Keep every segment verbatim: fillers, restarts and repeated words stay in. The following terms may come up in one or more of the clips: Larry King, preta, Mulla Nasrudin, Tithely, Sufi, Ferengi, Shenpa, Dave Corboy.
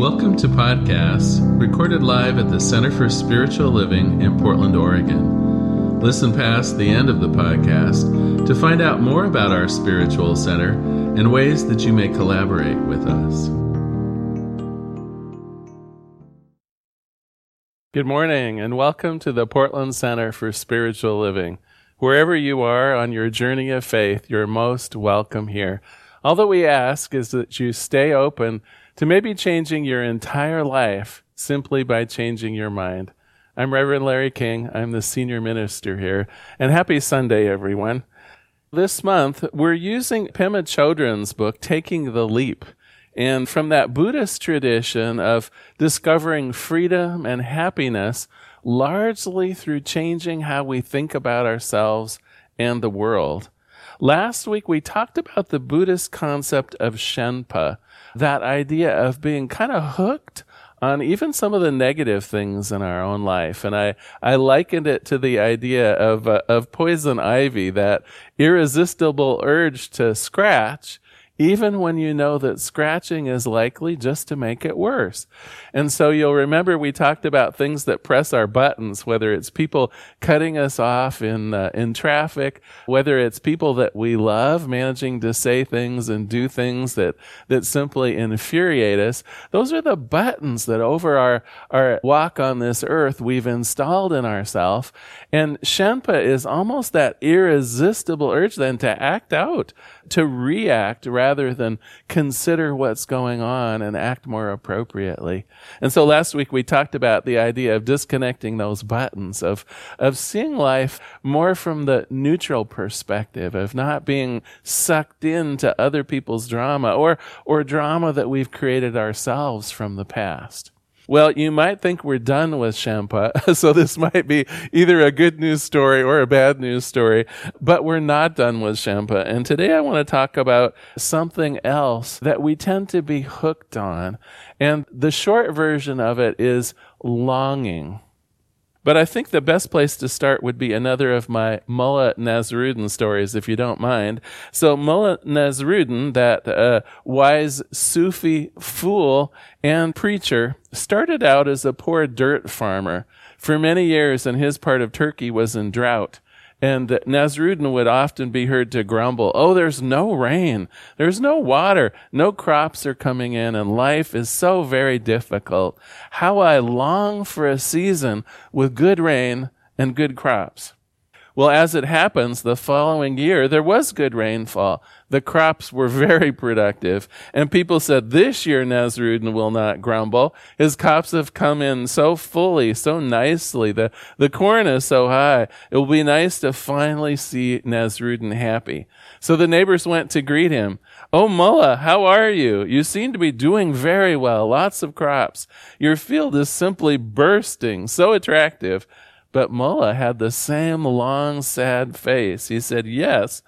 Welcome to podcasts recorded live at the Center for Spiritual Living in Portland, Oregon. Listen past the end of the podcast to find out more about our spiritual center and ways that you may collaborate with us. Good morning and welcome to the Portland Center for Spiritual Living. Wherever you are on your journey of faith, you're most welcome here. All that we ask is that you stay open to maybe changing your entire life simply by changing your mind. I'm Reverend Larry King. I'm the senior minister here. And happy Sunday, everyone. This month, we're using Pema Chodron's book, Taking the Leap. And from that Buddhist tradition of discovering freedom and happiness, largely through changing how we think about ourselves and the world. Last week, we talked about the Buddhist concept of Shenpa, that idea of being kind of hooked on even some of the negative things in our own life. And I, I likened it to the idea of, uh, of poison ivy, that irresistible urge to scratch, even when you know that scratching is likely just to make it worse. And so you'll remember we talked about things that press our buttons, whether it's people cutting us off in uh, in traffic, whether it's people that we love managing to say things and do things that that simply infuriate us. Those are the buttons that over our, our walk on this earth we've installed in ourselves. And Shenpa is almost that irresistible urge then to act out, to react rather rather than consider what's going on and act more appropriately. And so last week we talked about the idea of disconnecting those buttons, of, of seeing life more from the neutral perspective, of not being sucked into other people's drama or, or drama that we've created ourselves from the past. Well, you might think we're done with Shenpa, so this might be either a good news story or a bad news story, but we're not done with Shenpa. And today I want to talk about something else that we tend to be hooked on. And the short version of it is longing. But I think the best place to start would be another of my Mulla Nasrudin stories, if you don't mind. So Mulla Nasrudin, that uh, wise Sufi fool and preacher, started out as a poor dirt farmer. For many years, and his part of Turkey was in drought. And Nasrudin would often be heard to grumble, "Oh, there's no rain, there's no water, no crops are coming in, and life is so very difficult. How I long for a season with good rain and good crops." Well, as it happens, the following year, there was good rainfall. The crops were very productive. And people said, "This year Nasrudin will not grumble. His crops have come in so fully, so nicely. The, the corn is so high. It will be nice to finally see Nasrudin happy." So the neighbors went to greet him. "Oh, Mullah, how are you? You seem to be doing very well. Lots of crops. Your field is simply bursting. So attractive." But Mullah had the same long, sad face. He said, "Yes,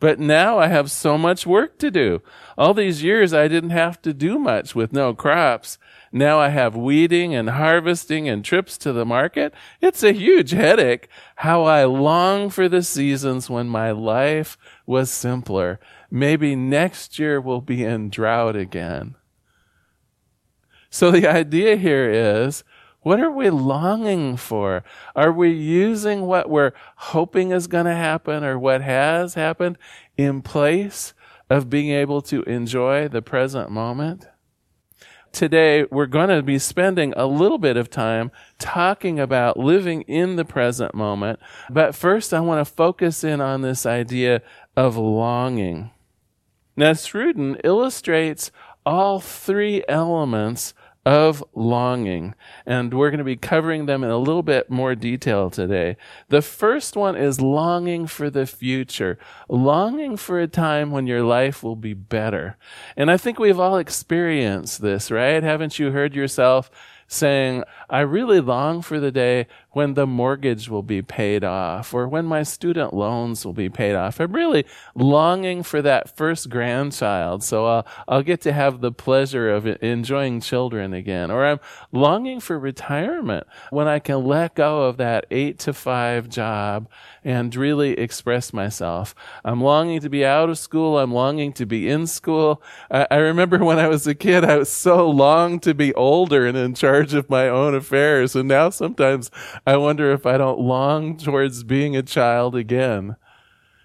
but now I have so much work to do. All these years I didn't have to do much with no crops. Now I have weeding and harvesting and trips to the market. It's a huge headache. How I long for the seasons when my life was simpler. Maybe next year we'll be in drought again." So the idea here is, what are we longing for? Are we using what we're hoping is going to happen or what has happened in place of being able to enjoy the present moment? Today, we're going to be spending a little bit of time talking about living in the present moment. But first, I want to focus in on this idea of longing. Nasrudin illustrates all three elements of longing, and we're going to be covering them in a little bit more detail today. The first one is longing for the future, longing for a time when your life will be better. And I think we've all experienced this, right? Haven't you heard yourself saying, "I really long for the day when the mortgage will be paid off, or when my student loans will be paid off. I'm really longing for that first grandchild, so I'll, I'll get to have the pleasure of enjoying children again. Or I'm longing for retirement, when I can let go of that eight to five job and really express myself. I'm longing to be out of school. I'm longing to be in school. I, I remember when I was a kid, I was so long to be older and in charge of my own affairs. And now sometimes I wonder if I don't long towards being a child again.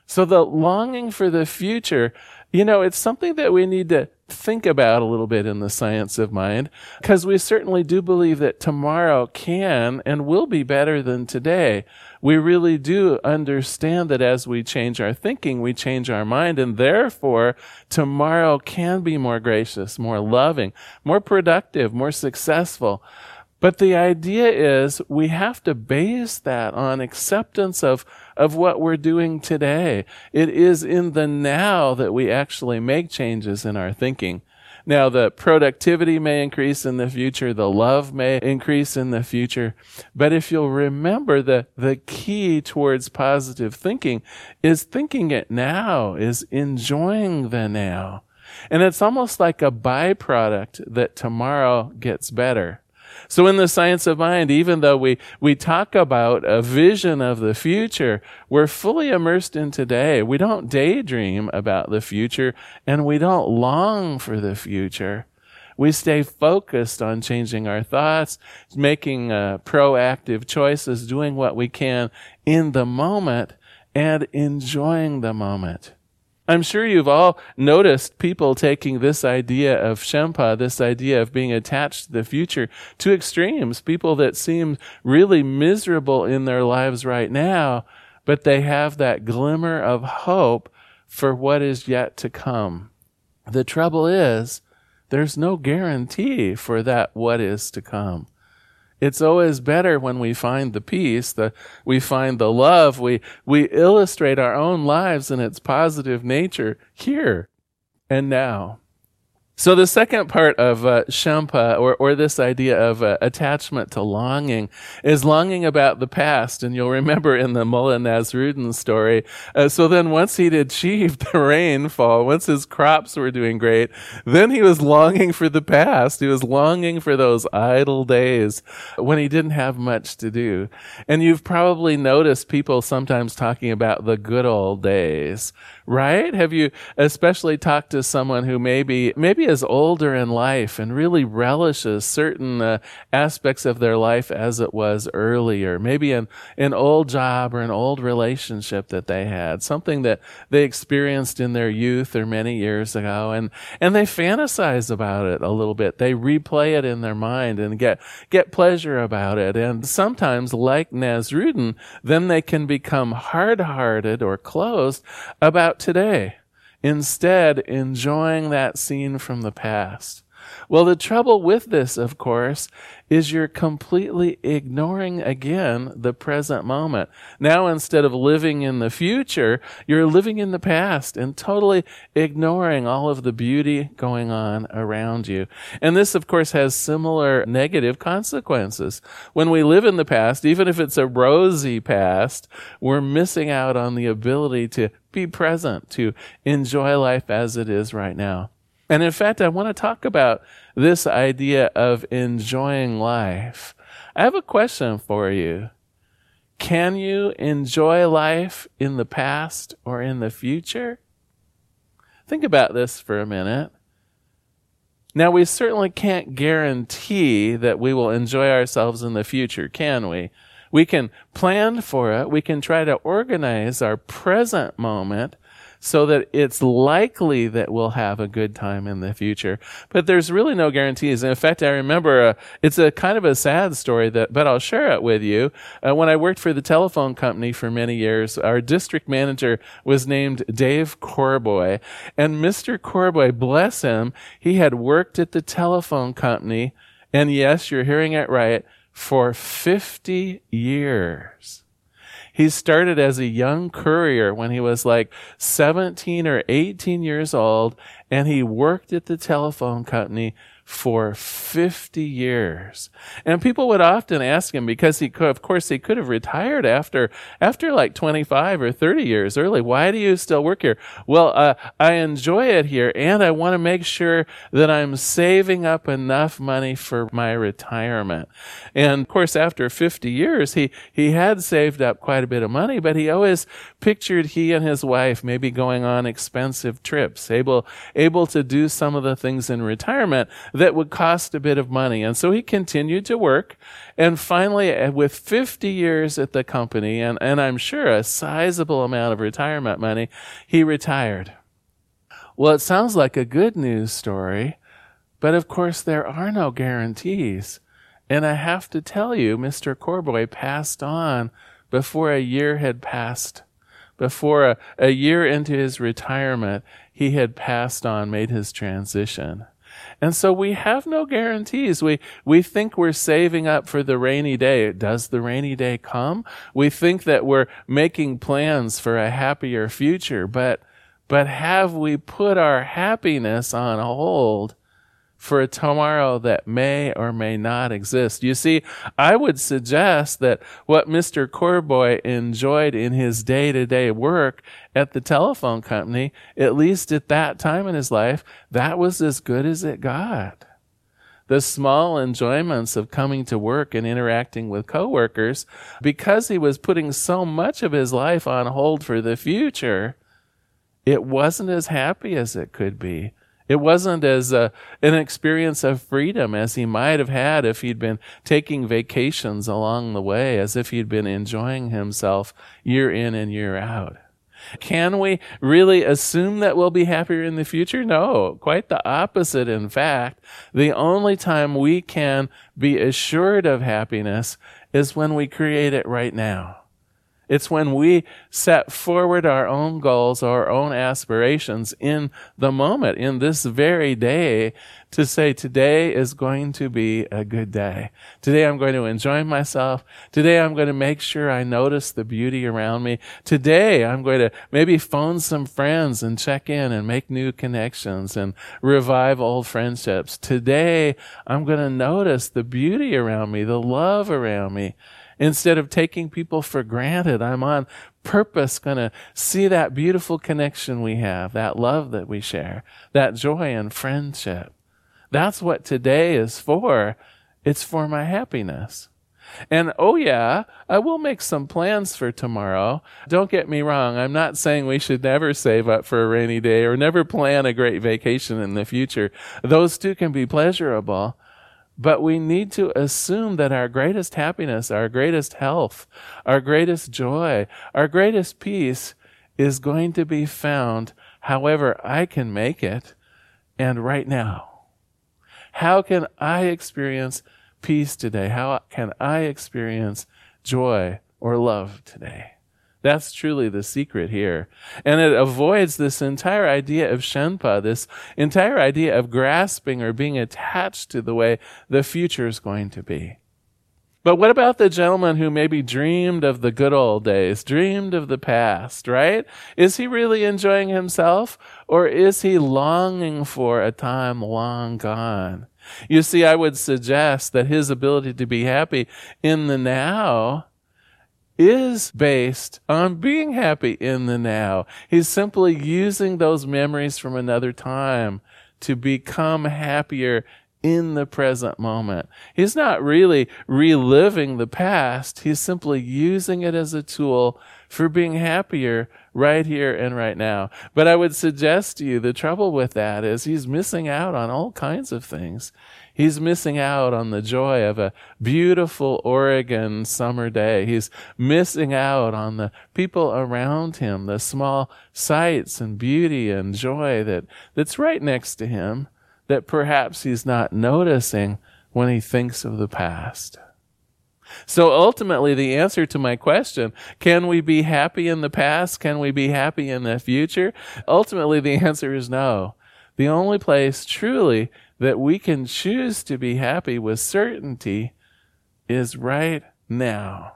So the longing for the future, you know, it's something that we need to think about a little bit in the science of mind, because we certainly do believe that tomorrow can and will be better than today. We really do understand that as we change our thinking, we change our mind, and therefore tomorrow can be more gracious, more loving, more productive, more successful. But the idea is we have to base that on acceptance of, of what we're doing today. It is in the now that we actually make changes in our thinking. Now, the productivity may increase in the future, the love may increase in the future, but if you'll remember, the, the key towards positive thinking is thinking it now, is enjoying the now. And it's almost like a byproduct that tomorrow gets better. So in the science of mind, even though we, we talk about a vision of the future, we're fully immersed in today. We don't daydream about the future, and we don't long for the future. We stay focused on changing our thoughts, making uh, proactive choices, doing what we can in the moment, and enjoying the moment. I'm sure you've all noticed people taking this idea of Shenpa, this idea of being attached to the future, to extremes. People that seem really miserable in their lives right now, but they have that glimmer of hope for what is yet to come. The trouble is, there's no guarantee for that what is to come. It's always better when we find the peace, the, we find the love, we, we illustrate our own lives in its positive nature here and now. So the second part of uh, Shenpa, or, or this idea of uh, attachment to longing, is longing about the past. And you'll remember in the Mulla Nasrudin story, uh, so then once he'd achieved the rainfall, once his crops were doing great, then he was longing for the past. He was longing for those idle days when he didn't have much to do. And you've probably noticed people sometimes talking about the good old days, right? Have you especially talked to someone who maybe, maybe is older in life and really relishes certain uh, aspects of their life as it was earlier, maybe an, an old job or an old relationship that they had, something that they experienced in their youth or many years ago, and, and they fantasize about it a little bit. They replay it in their mind and get, get pleasure about it. And sometimes, like Nasrudin, then they can become hard-hearted or closed about today, instead enjoying that scene from the past. Well, the trouble with this, of course, is you're completely ignoring, again, the present moment. Now, instead of living in the future, you're living in the past and totally ignoring all of the beauty going on around you. And this, of course, has similar negative consequences. When we live in the past, even if it's a rosy past, we're missing out on the ability to be present, to enjoy life as it is right now. And in fact, I want to talk about this idea of enjoying life. I have a question for you. Can you enjoy life in the past or in the future? Think about this for a minute. Now, we certainly can't guarantee that we will enjoy ourselves in the future, can we? We can plan for it. We can try to organize our present moment so that it's likely that we'll have a good time in the future. But there's really no guarantees. In fact, I remember, uh, it's a kind of a sad story, that, but I'll share it with you. Uh, when I worked for the telephone company for many years, our district manager was named Dave Corboy. And Mister Corboy, bless him, he had worked at the telephone company, and yes, you're hearing it right, for fifty years. He started as a young courier when he was like seventeen or eighteen years old, and he worked at the telephone company for fifty years. And people would often ask him, because he could, of course he could have retired after after like twenty-five or thirty years early, why do you still work here? Well, uh, I enjoy it here, and I want to make sure that I'm saving up enough money for my retirement. And of course, after fifty years, he, he had saved up quite a bit of money, but he always pictured he and his wife maybe going on expensive trips, able, able to do some of the things in retirement that would cost a bit of money. And so he continued to work. And finally, with fifty years at the company, and, and I'm sure a sizable amount of retirement money, he retired. Well, it sounds like a good news story, but of course there are no guarantees. And I have to tell you, Mister Corboy passed on before a year had passed. Before a, a year into his retirement, he had passed on, made his transition. And so we have no guarantees. We we think we're saving up for the rainy day. Does the rainy day come? We think that we're making plans for a happier future, but but have we put our happiness on hold for a tomorrow that may or may not exist? You see, I would suggest that what Mister Corboy enjoyed in his day-to-day work at the telephone company, at least at that time in his life, that was as good as it got. The small enjoyments of coming to work and interacting with coworkers, because he was putting so much of his life on hold for the future, it wasn't as happy as it could be. It wasn't as uh, an experience of freedom as he might have had if he'd been taking vacations along the way, as if he'd been enjoying himself year in and year out. Can we really assume that we'll be happier in the future? No, quite the opposite, in fact. The only time we can be assured of happiness is when we create it right now. It's when we set forward our own goals, our own aspirations in the moment, in this very day, to say today is going to be a good day. Today I'm going to enjoy myself. Today I'm going to make sure I notice the beauty around me. Today I'm going to maybe phone some friends and check in and make new connections and revive old friendships. Today I'm going to notice the beauty around me, the love around me. Instead of taking people for granted, I'm on purpose going to see that beautiful connection we have, that love that we share, that joy and friendship. That's what today is for. It's for my happiness. And oh yeah, I will make some plans for tomorrow. Don't get me wrong. I'm not saying we should never save up for a rainy day or never plan a great vacation in the future. Those two can be pleasurable. But we need to assume that our greatest happiness, our greatest health, our greatest joy, our greatest peace is going to be found however I can make it and right now. How can I experience peace today? How can I experience joy or love today? That's truly the secret here. And it avoids this entire idea of Shenpa, this entire idea of grasping or being attached to the way the future is going to be. But what about the gentleman who maybe dreamed of the good old days, dreamed of the past, right? Is he really enjoying himself, or is he longing for a time long gone? You see, I would suggest that his ability to be happy in the now is based on being happy in the now. He's simply using those memories from another time to become happier in the present moment. He's not really reliving the past. He's simply using it as a tool for being happier right here and right now. But I would suggest to you the trouble with that is he's missing out on all kinds of things. He's missing out on the joy of a beautiful Oregon summer day. He's missing out on the people around him, the small sights and beauty and joy that, that's right next to him that perhaps he's not noticing when he thinks of the past. So ultimately, the answer to my question, can we be happy in the past? Can we be happy in the future? Ultimately, the answer is no. The only place truly that we can choose to be happy with certainty is right now.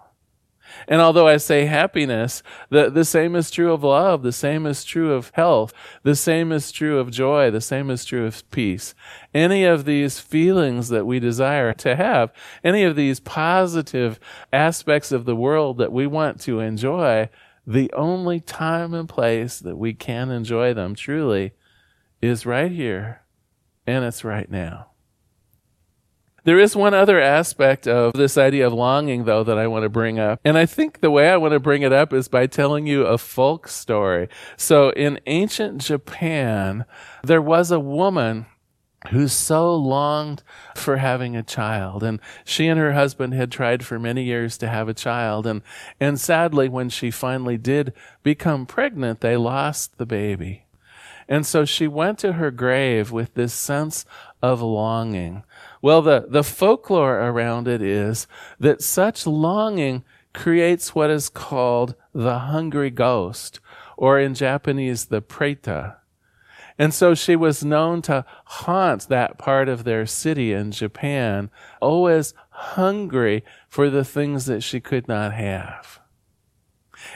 And although I say happiness, the, the same is true of love, the same is true of health, the same is true of joy, the same is true of peace. Any of these feelings that we desire to have, any of these positive aspects of the world that we want to enjoy, the only time and place that we can enjoy them truly is right here, and it's right now. There is one other aspect of this idea of longing, though, that I want to bring up. And I think the way I want to bring it up is by telling you a folk story. So in ancient Japan, there was a woman who so longed for having a child. And she and her husband had tried for many years to have a child. And, and sadly, when she finally did become pregnant, they lost the baby. And so she went to her grave with this sense of longing. Well, the, the folklore around it is that such longing creates what is called the hungry ghost, or in Japanese, the preta. And so she was known to haunt that part of their city in Japan, always hungry for the things that she could not have.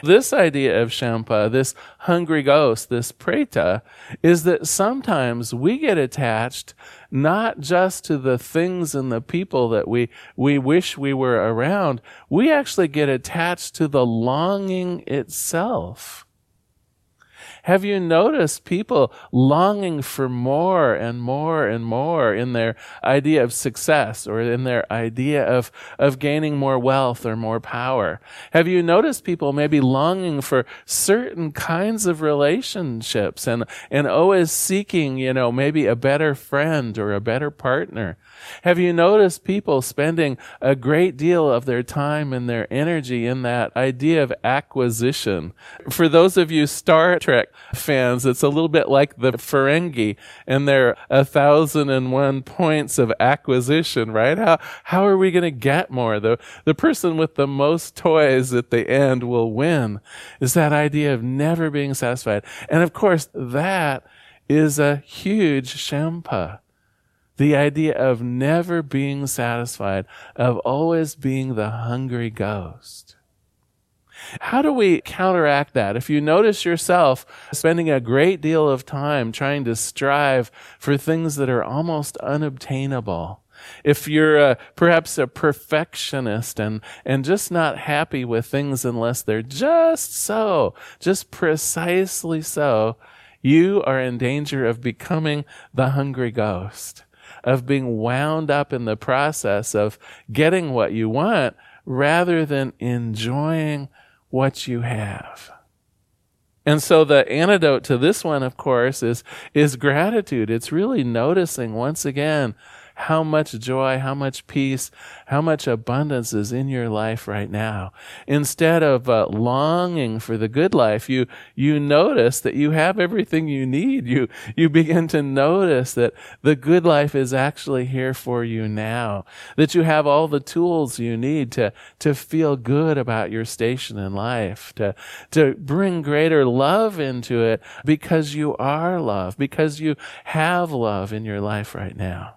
This idea of Shenpa, this hungry ghost, this preta, is that sometimes we get attached not just to the things and the people that we, we wish we were around, we actually get attached to the longing itself. Have you noticed people longing for more and more and more in their idea of success or in their idea of, of gaining more wealth or more power? Have you noticed people maybe longing for certain kinds of relationships and, and always seeking, you know, maybe a better friend or a better partner? Have you noticed people spending a great deal of their time and their energy in that idea of acquisition? For those of you Star Trek fans, it's a little bit like the Ferengi and their a thousand and one points of acquisition, right? How how are we going to get more? The, the person with the most toys at the end will win. It's that idea of never being satisfied. And of course, that is a huge Shenpa. The idea of never being satisfied, of always being the hungry ghost. How do we counteract that? If you notice yourself spending a great deal of time trying to strive for things that are almost unobtainable, if you're uh, perhaps a perfectionist and, and just not happy with things unless they're just so, just precisely so, you are in danger of becoming the hungry ghost, of being wound up in the process of getting what you want rather than enjoying what you have. And so the antidote to this one, of course, is, is gratitude. It's really noticing once again how much joy, how much peace, how much abundance is in your life right now. Instead of uh, longing for the good life, you you notice that you have everything you need. You you begin to notice that the good life is actually here for you now, that you have all the tools you need to to feel good about your station in life, to to bring greater love into it because you are love, because you have love in your life right now.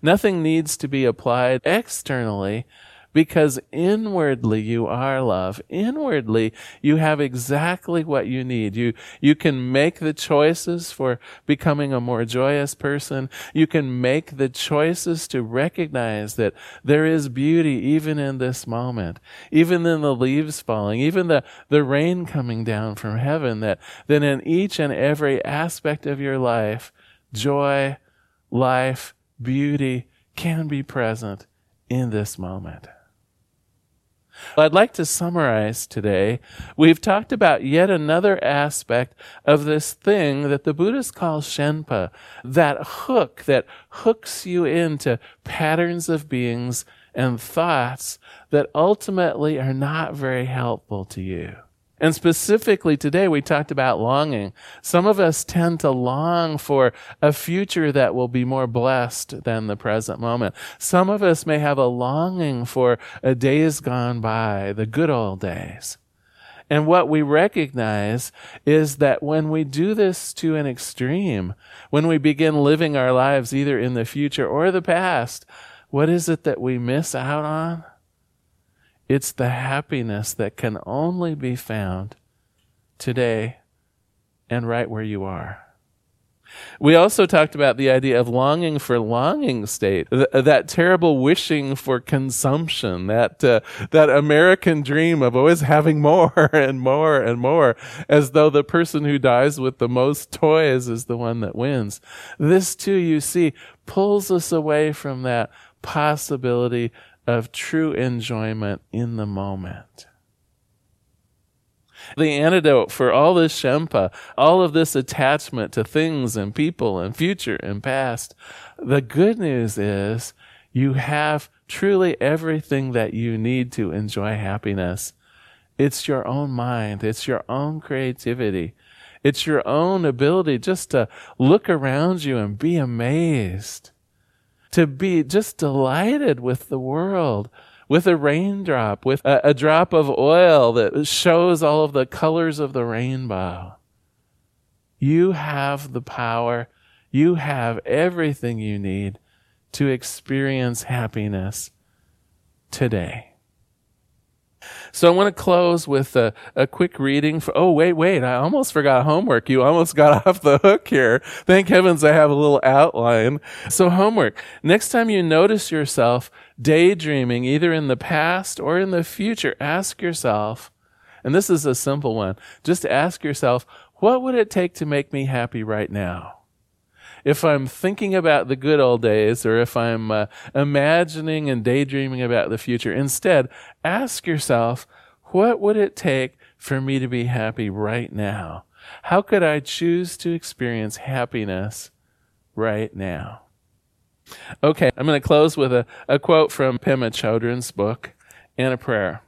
Nothing needs to be applied externally because inwardly you are love. Inwardly you have exactly what you need. You, you can make the choices for becoming a more joyous person. You can make the choices to recognize that there is beauty even in this moment, even in the leaves falling, even the, the rain coming down from heaven, that, that in each and every aspect of your life, joy, life, beauty can be present in this moment. I'd like to summarize today. We've talked about yet another aspect of this thing that the Buddhists call Shenpa, that hook that hooks you into patterns of beings and thoughts that ultimately are not very helpful to you. And specifically today, we talked about longing. Some of us tend to long for a future that will be more blessed than the present moment. Some of us may have a longing for a days gone by, the good old days. And what we recognize is that when we do this to an extreme, when we begin living our lives either in the future or the past, what is it that we miss out on? It's the happiness that can only be found today and right where you are. We also talked about the idea of longing for longing state, th- that terrible wishing for consumption, that uh, that American dream of always having more and more and more, as though the person who dies with the most toys is the one that wins. This too, you see, pulls us away from that possibility of true enjoyment in the moment. The antidote for all this Shenpa, all of this attachment to things and people and future and past, the good news is you have truly everything that you need to enjoy happiness. It's your own mind. It's your own creativity. It's your own ability just to look around you and be amazed, to be just delighted with the world, with a raindrop, with a, a drop of oil that shows all of the colors of the rainbow. You have the power. You have everything you need to experience happiness today. So I want to close with a, a quick reading. For, oh, wait, wait, I almost forgot homework. You almost got off the hook here. Thank heavens I have a little outline. So homework. Next time you notice yourself daydreaming, either in the past or in the future, ask yourself, and this is a simple one, just ask yourself, what would it take to make me happy right now? If I'm thinking about the good old days, or if I'm uh, imagining and daydreaming about the future, instead, ask yourself, what would it take for me to be happy right now? How could I choose to experience happiness right now? Okay, I'm going to close with a, a quote from Pema Chodron's book and a prayer.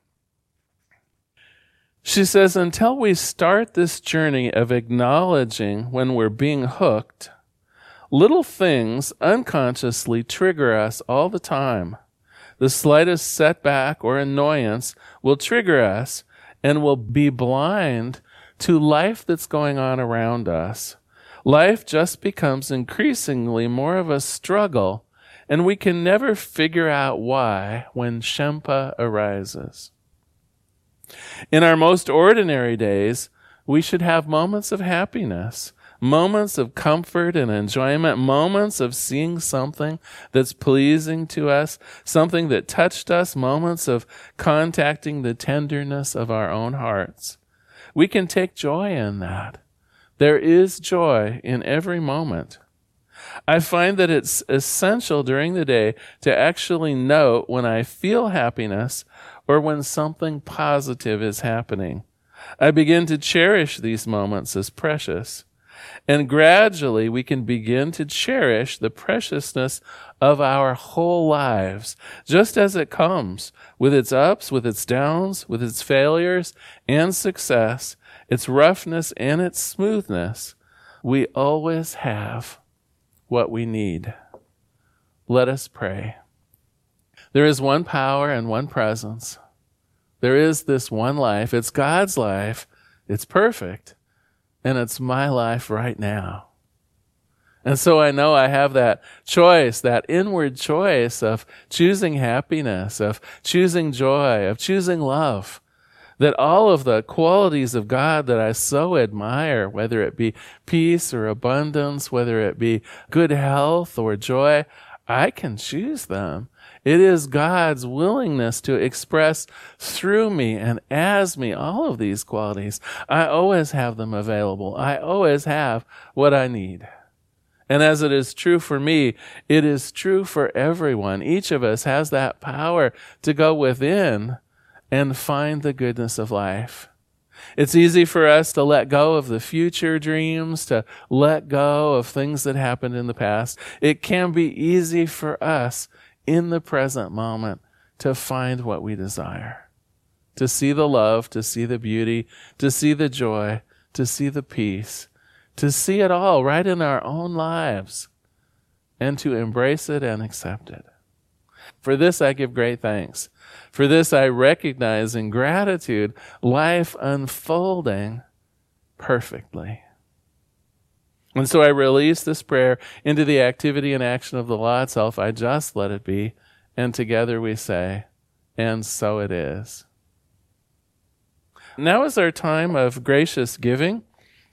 She says, until we start this journey of acknowledging when we're being hooked, little things unconsciously trigger us all the time. The slightest setback or annoyance will trigger us, and will be blind to life that's going on around us. Life just becomes increasingly more of a struggle, and we can never figure out why when Shenpa arises. In our most ordinary days, we should have moments of happiness, moments of comfort and enjoyment, moments of seeing something that's pleasing to us, something that touched us, moments of contacting the tenderness of our own hearts. We can take joy in that. There is joy in every moment. I find that it's essential during the day to actually note when I feel happiness or when something positive is happening. I begin to cherish these moments as precious. And gradually we can begin to cherish the preciousness of our whole lives, just as it comes, with its ups, with its downs, with its failures and success, its roughness and its smoothness. We always have what we need. Let us pray. There is one power and one presence. There is this one life. It's God's life. It's perfect. And it's my life right now. And so I know I have that choice, that inward choice of choosing happiness, of choosing joy, of choosing love, that all of the qualities of God that I so admire, whether it be peace or abundance, whether it be good health or joy, I can choose them. It is God's willingness to express through me and as me all of these qualities. I always have them available. I always have what I need. And as it is true for me, it is true for everyone. Each of us has that power to go within and find the goodness of life. It's easy for us to let go of the future dreams, to let go of things that happened in the past. It can be easy for us in the present moment to find what we desire, to see the love, to see the beauty, to see the joy, to see the peace, to see it all right in our own lives, and to embrace it and accept it. For this I give great thanks. For this I recognize in gratitude life unfolding perfectly. And so I release this prayer into the activity and action of the law itself. I just let it be. And together we say, and so it is. Now is our time of gracious giving.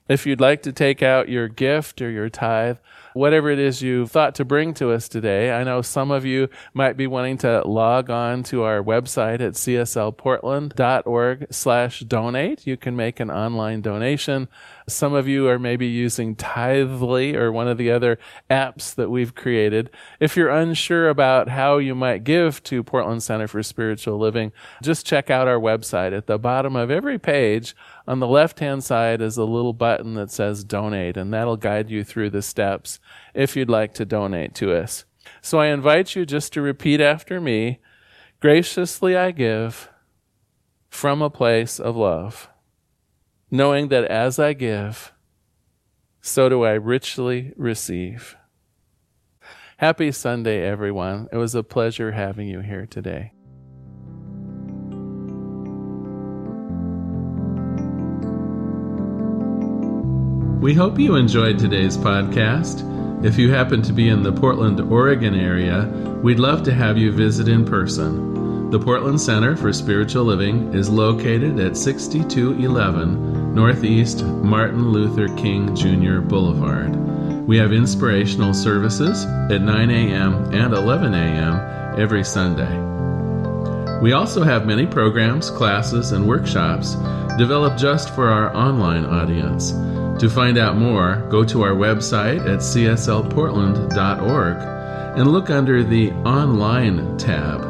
If you'd like to take out your gift or your tithe, whatever it is you thought to bring to us today, I know some of you might be wanting to log on to our website at c s l portland dot org slash donate. You can make an online donation. Some of you are maybe using Tithely or one of the other apps that we've created. If you're unsure about how you might give to Portland Center for Spiritual Living, just check out our website. At the bottom of every page, on the left-hand side is a little button that says donate, and that'll guide you through the steps if you'd like to donate to us. So I invite you just to repeat after me, graciously I give from a place of love, knowing that as I give, so do I richly receive. Happy Sunday, everyone. It was a pleasure having you here today. We hope you enjoyed today's podcast. If you happen to be in the Portland, Oregon area, we'd love to have you visit in person. The Portland Center for Spiritual Living is located at sixty-two eleven Northeast Martin Luther King Junior Boulevard. We have inspirational services at nine a.m. and eleven a.m. every Sunday. We also have many programs, classes, and workshops developed just for our online audience. To find out more, go to our website at c s l portland dot org and look under the Online tab.